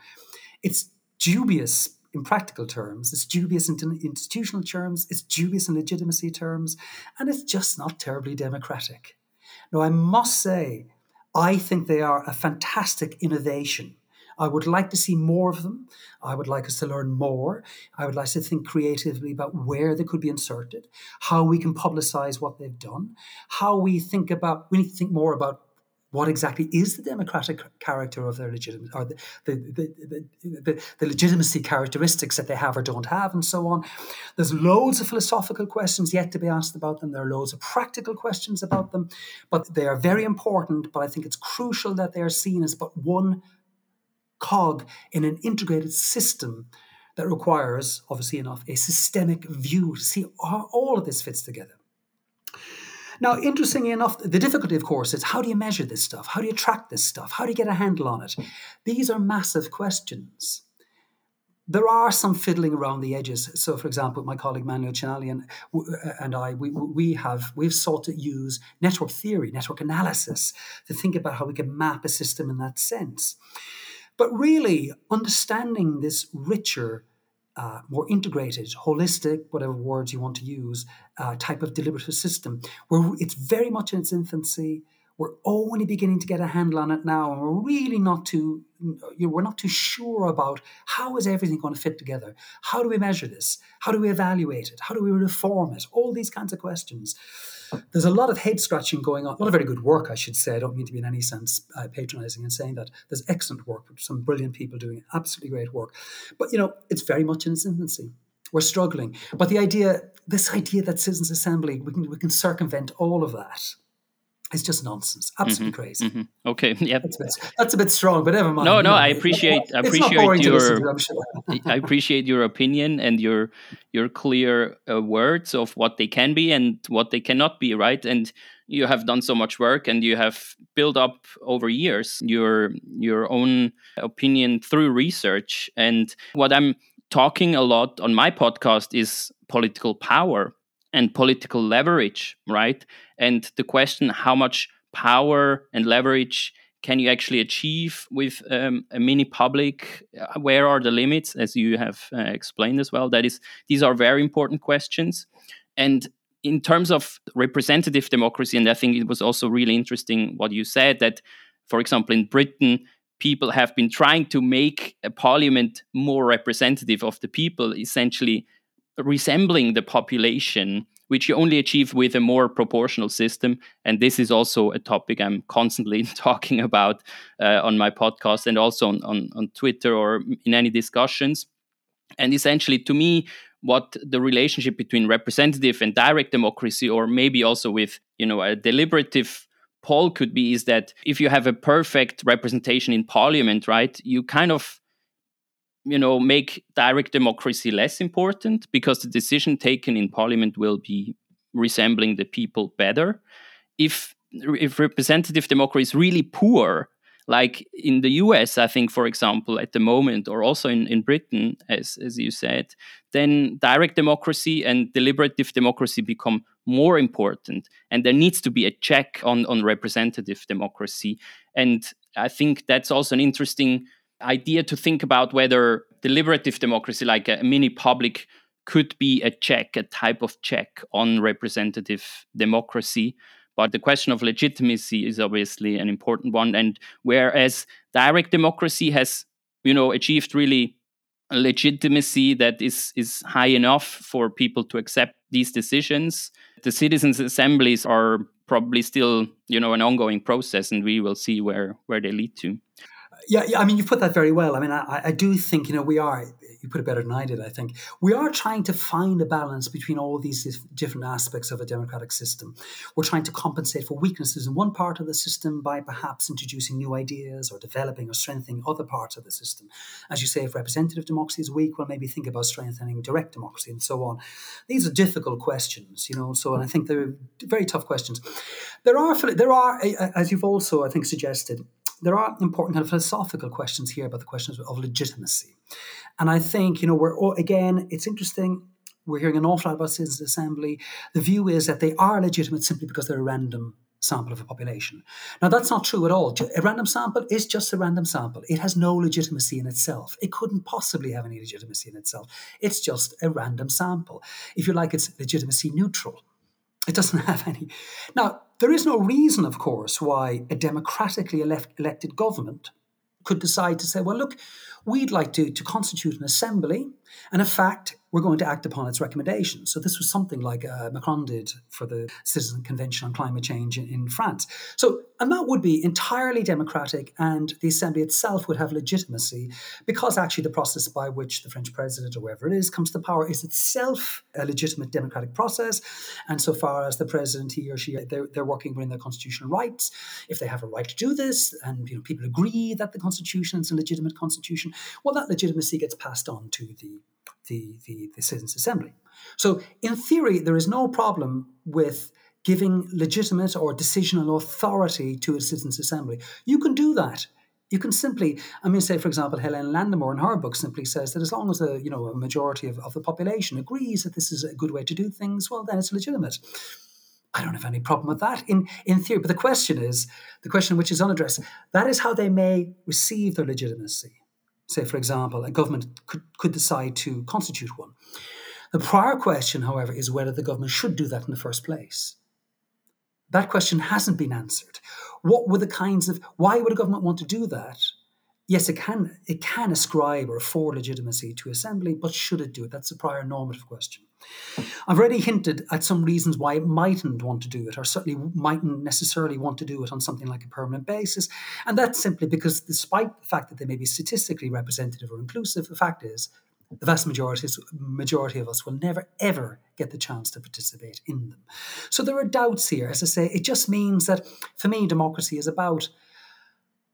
It's dubious in practical terms. It's dubious in institutional terms. It's dubious in legitimacy terms. And it's just not terribly democratic. Now, I must say, I think they are a fantastic innovation. I would like to see more of them. I would like us to learn more. I would like us to think creatively about where they could be inserted, how we can publicize what they've done, how we think about, we need to think more about what exactly is the democratic character of their legitimacy, or the, the, the, the, the, the legitimacy characteristics that they have or don't have, and so on. There's loads of philosophical questions yet to be asked about them. There are loads of practical questions about them, but they are very important. But I think it's crucial that they are seen as but one cog in an integrated system that requires, obviously enough, a systemic view to see how all of this fits together. Now, interestingly enough, the difficulty, of course, is how do you measure this stuff? How do you track this stuff? How do you get a handle on it? These are massive questions. There are some fiddling around the edges. So, for example, my colleague Manuel Cianelli and, and I, we, we have, we've sought to use network theory, network analysis, to think about how we can map a system in that sense. But really, understanding this richer, Uh, more integrated, holistic, whatever words you want to use, uh, type of deliberative system, where it's very much in its infancy. We're only beginning to get a handle on it now, and we're really not too, you know, we're not too sure about how is everything going to fit together. How do we measure this? How do we evaluate it? How do we reform it? All these kinds of questions. There's a lot of head scratching going on. A lot of very good work, I should say. I don't mean to be in any sense uh, patronizing in saying that. There's excellent work, some brilliant people doing absolutely great work. But, you know, it's very much in its infancy. We're struggling. But the idea, this idea that citizens' assembly, we can we can circumvent all of that, it's just nonsense. Absolutely mm-hmm, crazy. Mm-hmm. Okay, yeah, that's, that's a bit strong, but never mind. No, no, no I appreciate I appreciate your to to, I'm sure. I appreciate your opinion and your your clear uh, words of what they can be and what they cannot be, right? And you have done so much work, and you have built up over years your your own opinion through research. And what I'm talking a lot on my podcast is political power and political leverage, right? And the question, how much power and leverage can you actually achieve with um, a mini public? Where are the limits, as you have uh, explained as well? That is, these are very important questions. And in terms of representative democracy, and I think it was also really interesting what you said, that, for example, in Britain, people have been trying to make a parliament more representative of the people, essentially resembling the population, which you only achieve with a more proportional system. And this is also a topic I'm constantly talking about uh, on my podcast and also on, on, on Twitter or in any discussions. And essentially, to me, what the relationship between representative and direct democracy, or maybe also with, you know, a deliberative poll could be, is that if you have a perfect representation in parliament, right, you kind of you know, make direct democracy less important, because the decision taken in parliament will be resembling the people better. If if representative democracy is really poor, like in the U S, I think, for example, at the moment, or also in, in Britain, as, as you said, then direct democracy and deliberative democracy become more important. And there needs to be a check on, on representative democracy. And I think that's also an interesting idea to think about, whether deliberative democracy, like a mini public, could be a check, a type of check on representative democracy. But the question of legitimacy is obviously an important one. And whereas direct democracy has, you know, achieved really a legitimacy that is, is high enough for people to accept these decisions, the citizens' assemblies are probably still, you know, an ongoing process, and we will see where, where they lead to. Yeah, yeah, I mean, you put that very well. I mean, I, I do think, you know, we are, you put it better than I did, I think, we are trying to find a balance between all these different aspects of a democratic system. We're trying to compensate for weaknesses in one part of the system by perhaps introducing new ideas or developing or strengthening other parts of the system. As you say, if representative democracy is weak, well, maybe think about strengthening direct democracy and so on. These are difficult questions, you know, so, and I think they're very tough questions. There are, there are, as you've also, I think, suggested, there are important kind of philosophical questions here about the questions of legitimacy. And I think, you know, we're all, again, it's interesting. We're hearing an awful lot about citizens' assembly. The view is that they are legitimate simply because they're a random sample of a population. Now, that's not true at all. A random sample is just a random sample. It has no legitimacy in itself. It couldn't possibly have any legitimacy in itself. It's just a random sample. If you like, it's legitimacy neutral. It doesn't have any. Now, there is no reason, of course, why a democratically elect- elected government could decide to say, well, look, we'd like to, to constitute an assembly, and in fact, we're going to act upon its recommendations. So this was something like uh, Macron did for the Citizen Convention on Climate Change in, in France. So, and that would be entirely democratic, and the assembly itself would have legitimacy, because actually the process by which the French president or whoever it is comes to power is itself a legitimate democratic process. And so far as the president, he or she, they're, they're working within their constitutional rights. If they have a right to do this, and you know people agree that the constitution is a legitimate constitution, well, that legitimacy gets passed on to the, the, the, the Citizens' Assembly. So, in theory, there is no problem with giving legitimate or decisional authority to a Citizens' Assembly. You can do that. You can simply, I mean, say, for example, Helen Landemore in her book simply says that as long as a, you know, a majority of, of the population agrees that this is a good way to do things, well, then it's legitimate. I don't have any problem with that in, in theory. But the question is, the question which is unaddressed, that is how they may receive their legitimacy. Say, for example, a government could, could decide to constitute one. The prior question, however, is whether the government should do that in the first place. That question hasn't been answered. What were the kinds of, why would a government want to do that? Yes, it can, it can ascribe or afford legitimacy to assembly, but should it do it? That's a prior normative question. I've already hinted at some reasons why it mightn't want to do it, or certainly mightn't necessarily want to do it on something like a permanent basis. And that's simply because, despite the fact that they may be statistically representative or inclusive, the fact is the vast majority, majority of us will never, ever get the chance to participate in them. So there are doubts here. As I say, it just means that, for me, democracy is about...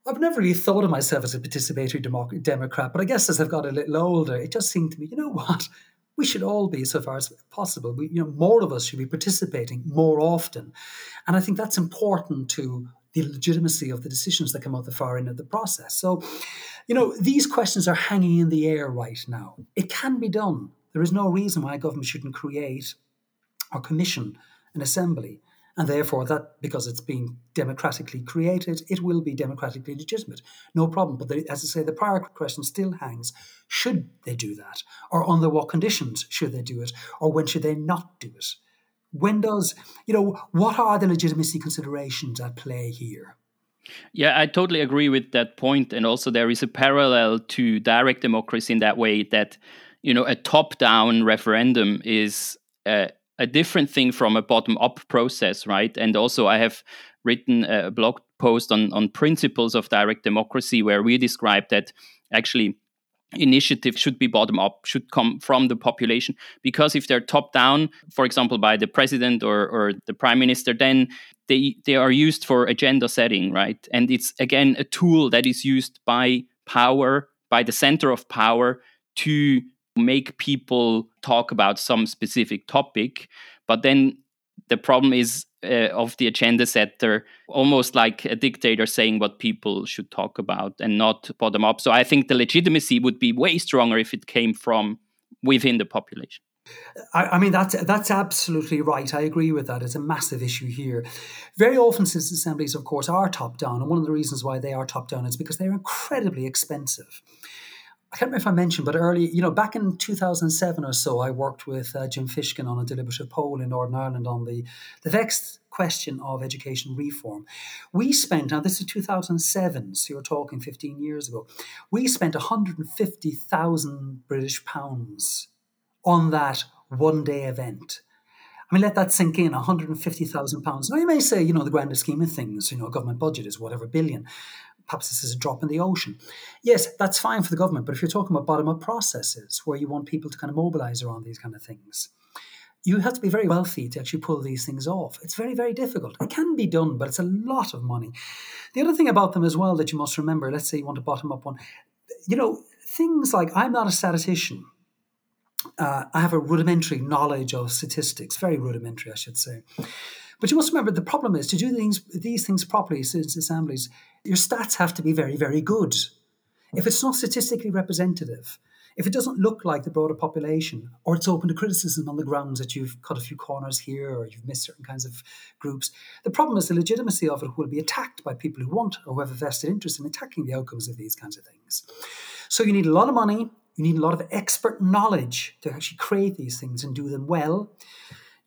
I've never really thought of myself as a participatory democ- Democrat, but I guess as I've got a little older, it just seemed to me, you know what? We should all be, so far as possible, we, you know, more of us should be participating more often. And I think that's important to the legitimacy of the decisions that come out the far end of the process. So, you know, these questions are hanging in the air right now. It can be done. There is no reason why a government shouldn't create or commission an assembly. And therefore, that because it's been democratically created, it will be democratically legitimate. No problem. But the, as I say, the prior question still hangs. Should they do that? Or under what conditions should they do it? Or when should they not do it? When does, you know, what are the legitimacy considerations at play here? Yeah, I totally agree with that point. And also there is a parallel to direct democracy in that way that, you know, a top-down referendum is... Uh, a different thing from a bottom-up process, right? And also I have written a blog post on, on principles of direct democracy where we describe that actually initiative should be bottom-up, should come from the population. Because if they're top-down, for example, by the president or, or the prime minister, then they, they are used for agenda setting, right? And it's, again, a tool that is used by power, by the center of power to make people talk about some specific topic. But then the problem is uh, of the agenda setter, almost like a dictator saying what people should talk about and not bottom up. So I think the legitimacy would be way stronger if it came from within the population. I, I mean, that's that's absolutely right. I agree with that. It's a massive issue here. Very often citizens' assemblies, of course, are top down. And one of the reasons why they are top down is because they're incredibly expensive. I can't remember if I mentioned, but early, you know, back in two thousand seven or so, I worked with uh, Jim Fishkin on a deliberative poll in Northern Ireland on the, the vexed question of education reform. We spent, now this is two thousand seven, so you're talking fifteen years ago, we spent one hundred fifty thousand British pounds on that one-day event. I mean, let that sink in, one hundred fifty thousand pounds. Now, you may say, you know, the grander scheme of things, you know, a government budget is whatever billion. Perhaps this is a drop in the ocean. Yes, that's fine for the government, but if you're talking about bottom-up processes where you want people to kind of mobilise around these kind of things, you have to be very wealthy to actually pull these things off. It's very, very difficult. It can be done, but it's a lot of money. The other thing about them as well that you must remember, let's say you want a bottom-up one, you know, things like, I'm not a statistician. Uh, I have a rudimentary knowledge of statistics, very rudimentary, I should say. But you must remember the problem is to do things, these things properly, citizens' assemblies, your stats have to be very, very good. If it's not statistically representative, if it doesn't look like the broader population, or it's open to criticism on the grounds that you've cut a few corners here or you've missed certain kinds of groups, the problem is the legitimacy of it will be attacked by people who want or who have a vested interest in attacking the outcomes of these kinds of things. So you need a lot of money, you need a lot of expert knowledge to actually create these things and do them well.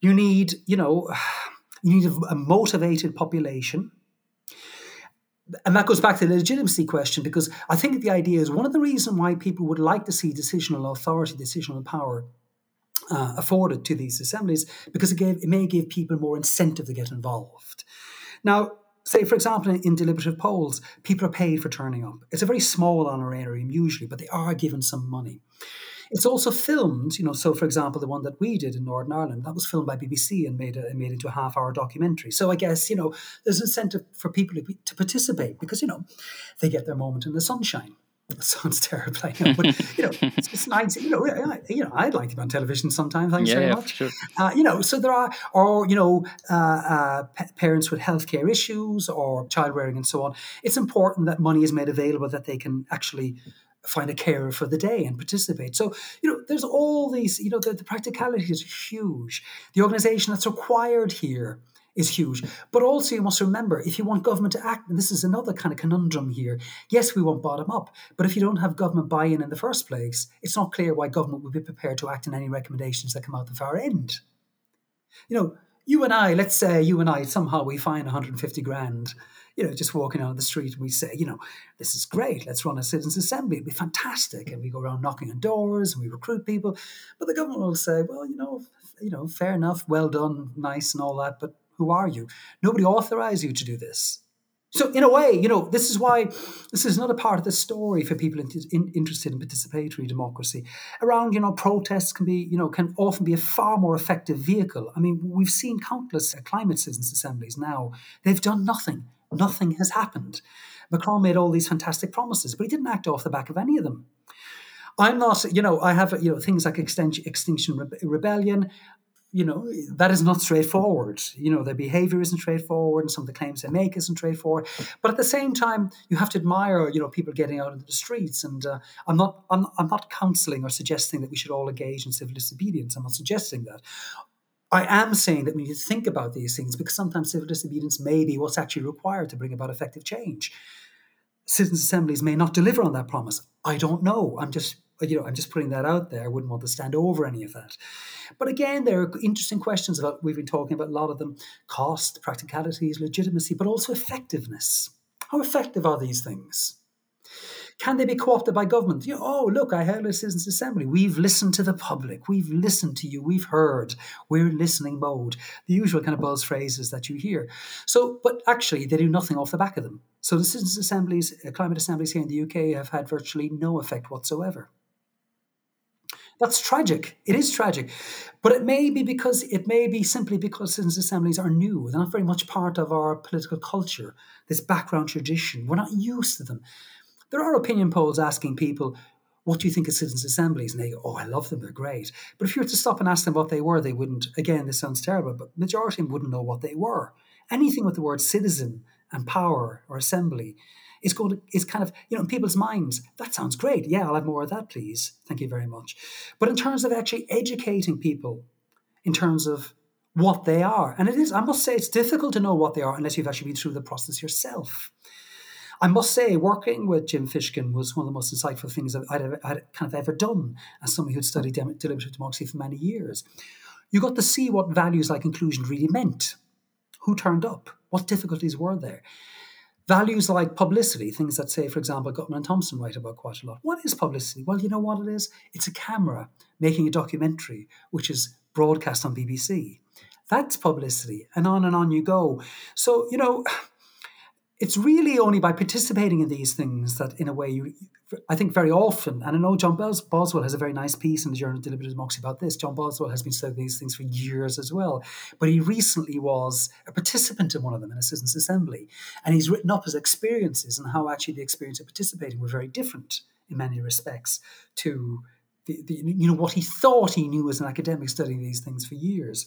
You need, you know, you need a, a motivated population. And that goes back to the legitimacy question, because I think the idea is one of the reasons why people would like to see decisional authority, decisional power uh, afforded to these assemblies, because it, gave, it may give people more incentive to get involved. Now, say, for example, in deliberative polls, people are paid for turning up. It's a very small honorarium usually, but they are given some money. It's also filmed, you know, so for example, the one that we did in Northern Ireland, that was filmed by B B C and made, a, made into a half-hour documentary. So I guess, you know, there's an incentive for people to, be, to participate because, you know, they get their moment in the sunshine. That sounds terrible, I know, but, you know, it's, it's nice. You know, I, you know, I'd like to be on television sometime, thanks yeah, very yeah, much. Sure. Uh, you know, so there are, or, you know, uh, uh, p- parents with healthcare issues or child rearing and so on. It's important that money is made available that they can actually find a carer for the day and participate. So, you know, there's all these, you know, the, the practicality is huge. The organisation that's required here is huge. But also you must remember, if you want government to act, and this is another kind of conundrum here, yes, we want bottom up, but if you don't have government buy-in in the first place, it's not clear why government would be prepared to act on any recommendations that come out the far end. You know, you and I, let's say you and I, somehow we find one hundred fifty grand, you know, just walking down the street, and we say, you know, this is great. Let's run a citizens' assembly. It'd be fantastic. And we go around knocking on doors and we recruit people. But the government will say, well, you know, you know, fair enough, well done, nice and all that. But who are you? Nobody authorized you to do this. So in a way, you know, this is why this is another part of the story for people in, in, interested in participatory democracy. Around, you know, protests can be, you know, can often be a far more effective vehicle. I mean, we've seen countless climate citizens' assemblies now. They've done nothing. Nothing has happened. Macron made all these fantastic promises, but he didn't act off the back of any of them. I'm not, you know, I have, you know, things like Extinction Re- Rebellion, you know, that is not straightforward. You know, their behavior isn't straightforward and some of the claims they make isn't straightforward. But at the same time, you have to admire, you know, people getting out into the streets. And uh, I'm not, I'm, I'm not counseling or suggesting that we should all engage in civil disobedience. I'm not suggesting that. I am saying that we need to think about these things because sometimes civil disobedience may be what's actually required to bring about effective change. Citizens' assemblies may not deliver on that promise. I don't know. I'm just, you know, I'm just putting that out there. I wouldn't want to stand over any of that. But again, there are interesting questions about, we've been talking about a lot of them, cost, practicalities, legitimacy, but also effectiveness. How effective are these things? Can they be co-opted by government? You know, oh, look, I held a citizens' assembly. We've listened to the public. We've listened to you. We've heard. We're in listening mode. The usual kind of buzz phrases that you hear. So, but actually, they do nothing off the back of them. So the citizens' assemblies, climate assemblies here in the U K have had virtually no effect whatsoever. That's tragic. It is tragic. But it may be because, it may be simply because citizens' assemblies are new. They're not very much part of our political culture, this background tradition. We're not used to them. There are opinion polls asking people, what do you think of citizens' assemblies? And they go, oh, I love them, they're great. But if you were to stop and ask them what they were, they wouldn't, again, this sounds terrible, but majority of them wouldn't know what they were. Anything with the word citizen and power or assembly is going to, is kind of, you know, in people's minds, that sounds great. Yeah, I'll have more of that, please. Thank you very much. But in terms of actually educating people, in terms of what they are, and it is, I must say, it's difficult to know what they are unless you've actually been through the process yourself. I must say, working with Jim Fishkin was one of the most insightful things I'd, ever, I'd kind of ever done as somebody who'd studied dem- deliberative democracy for many years. You got to see what values like inclusion really meant, who turned up, what difficulties were there. Values like publicity, things that say, for example, Gutmann and Thompson write about quite a lot. What is publicity? Well, you know what it is? It's a camera making a documentary, which is broadcast on B B C. That's publicity, and on and on you go. So, you know, it's really only by participating in these things that, in a way, you, I think very often, and I know John Boswell has a very nice piece in the Journal of Deliberative Democracy about this. John Boswell has been studying these things for years as well, but he recently was a participant in one of them, in a citizens' assembly, and he's written up his experiences and how actually the experience of participating were very different in many respects to the, the, you know, what he thought he knew as an academic studying these things for years.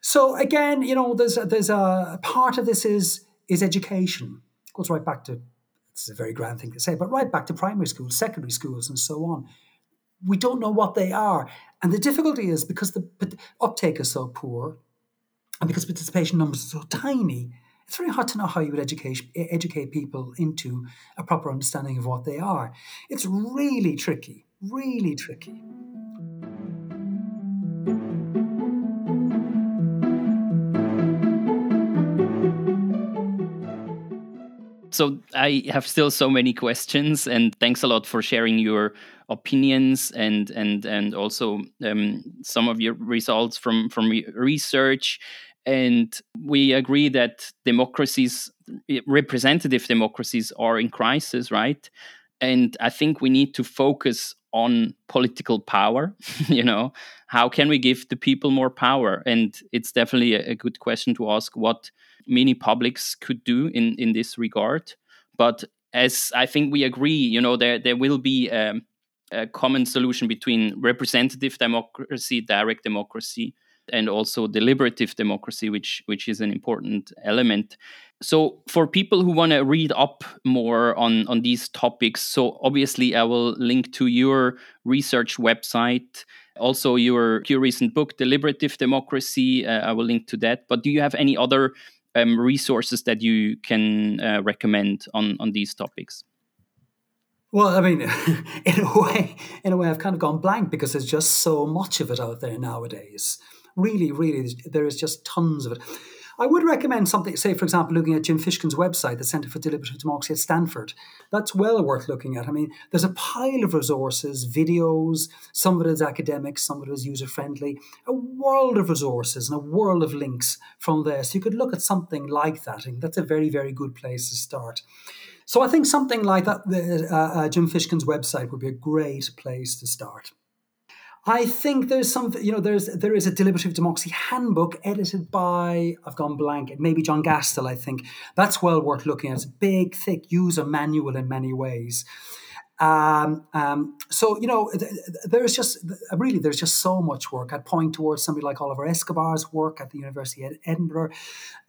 So again, you know, there's there's a part of this is. is education. It goes right back to, this is a very grand thing to say, but right back to primary schools, secondary schools, and so on. we don't know what they are. And the difficulty is because the uptake is so poor and because participation numbers are so tiny, it's very hard to know how you would educate, educate people into a proper understanding of what they are. It's really tricky, really tricky. So I have still so many questions, and thanks a lot for sharing your opinions and and and also um, some of your results from from research. And we agree that democracies, representative democracies, are in crisis, right? And I think we need to focus on political power. You know, how can we give the people more power? And it's definitely a, a good question to ask what mini publics could do in, in this regard. But as I think we agree, you know, there, there will be um, a common solution between representative democracy, direct democracy, and also deliberative democracy, which which is an important element. So for people who want to read up more on, on these topics, so obviously I will link to your research website, also your, your recent book, Deliberative Democracy, uh, I will link to that. But do you have any other um, resources that you can uh, recommend on, on these topics? Well, I mean, in a way, in a way, I've kind of gone blank because there's just so much of it out there nowadays. Really, really, there is just tons of it. I would recommend something, say, for example, looking at Jim Fishkin's website, the Centre for Deliberative Democracy at Stanford. That's well worth looking at. I mean, there's a pile of resources, videos, some of it is academic, some of it is user-friendly, a world of resources and a world of links from there. So you could look at something like that. And that's a very, very good place to start. So I think something like that, uh, uh, Jim Fishkin's website would be a great place to start. I think there's some, you know, there's there is a deliberative democracy handbook edited by, I've gone blank, maybe John Gastel, I think. That's well worth looking at. It's a big, thick user manual in many ways. Um, um, so, you know, there's just, really, there's just so much work. I'd point towards somebody like Oliver Escobar's work at the University of Edinburgh.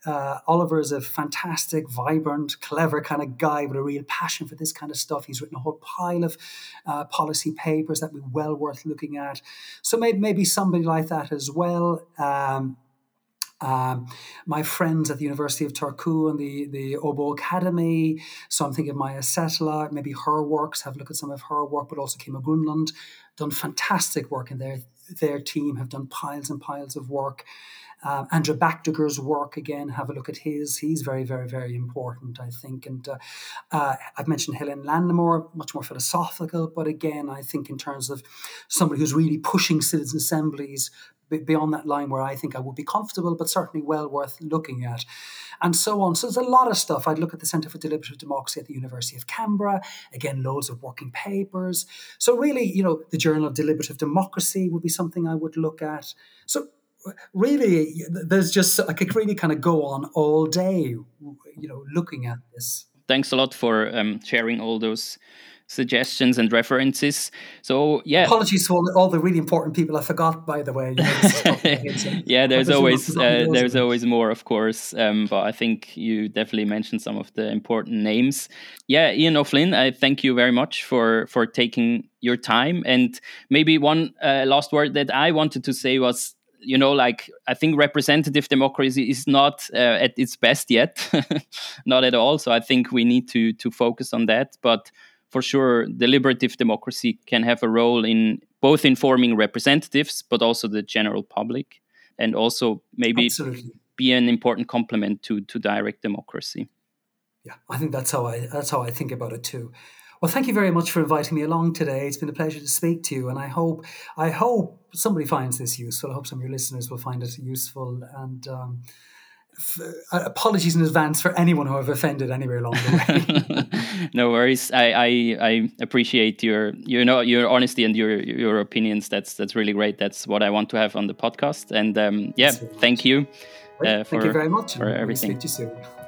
Uh, Oliver is a fantastic, vibrant, clever kind of guy with a real passion for this kind of stuff. He's written a whole pile of uh, policy papers that would be well worth looking at. So maybe, maybe somebody like that as well. Um, Um, my friends at the University of Turku and the, the Åbo Academy, so I'm thinking of Maija Setälä, maybe her works, have a look at some of her work, but also Kimo Grunlund, done fantastic work in their, their team, have done piles and piles of work. Uh, Andrew Bakdegger's work, again, have a look at his. He's very, very, very important, I think. And uh, uh, I've mentioned Helen Landemore, much more philosophical, but again, I think in terms of somebody who's really pushing citizen assemblies beyond that line where I think I would be comfortable, but certainly well worth looking at, and so on. So there's a lot of stuff. I'd look at the Centre for Deliberative Democracy at the University of Canberra. Again, loads of working papers. So really, you know, the Journal of Deliberative Democracy would be something I would look at. So really, there's just, I could really kind of go on all day, you know, looking at this. Thanks a lot for um, sharing all those suggestions and references. So yeah, apologies for all the really important people I forgot, by the way. Yeah, there's always uh, there's always more, of course, um but I think you definitely mentioned some of the important names. Yeah, Ian O'Flynn, I thank you very much for for taking your time. And maybe one uh, last word that I wanted to say was, you know, like, I think representative democracy is not uh, at its best yet. Not at all. So I think we need to to focus on that, but for sure, deliberative democracy can have a role in both informing representatives, but also the general public, and also maybe Absolutely. Be an important complement to, to direct democracy. Yeah, I think that's how I that's how I think about it too. Well, thank you very much for inviting me along today. It's been a pleasure to speak to you, and I hope I hope somebody finds this useful. I hope some of your listeners will find it useful, and um, f- apologies in advance for anyone who I've offended anywhere along the way. No worries. I, I I appreciate your you know your honesty and your your opinions. That's that's really great. That's what I want to have on the podcast. And um, yeah, thank you, uh, thank you very much for everything. Speak to you soon.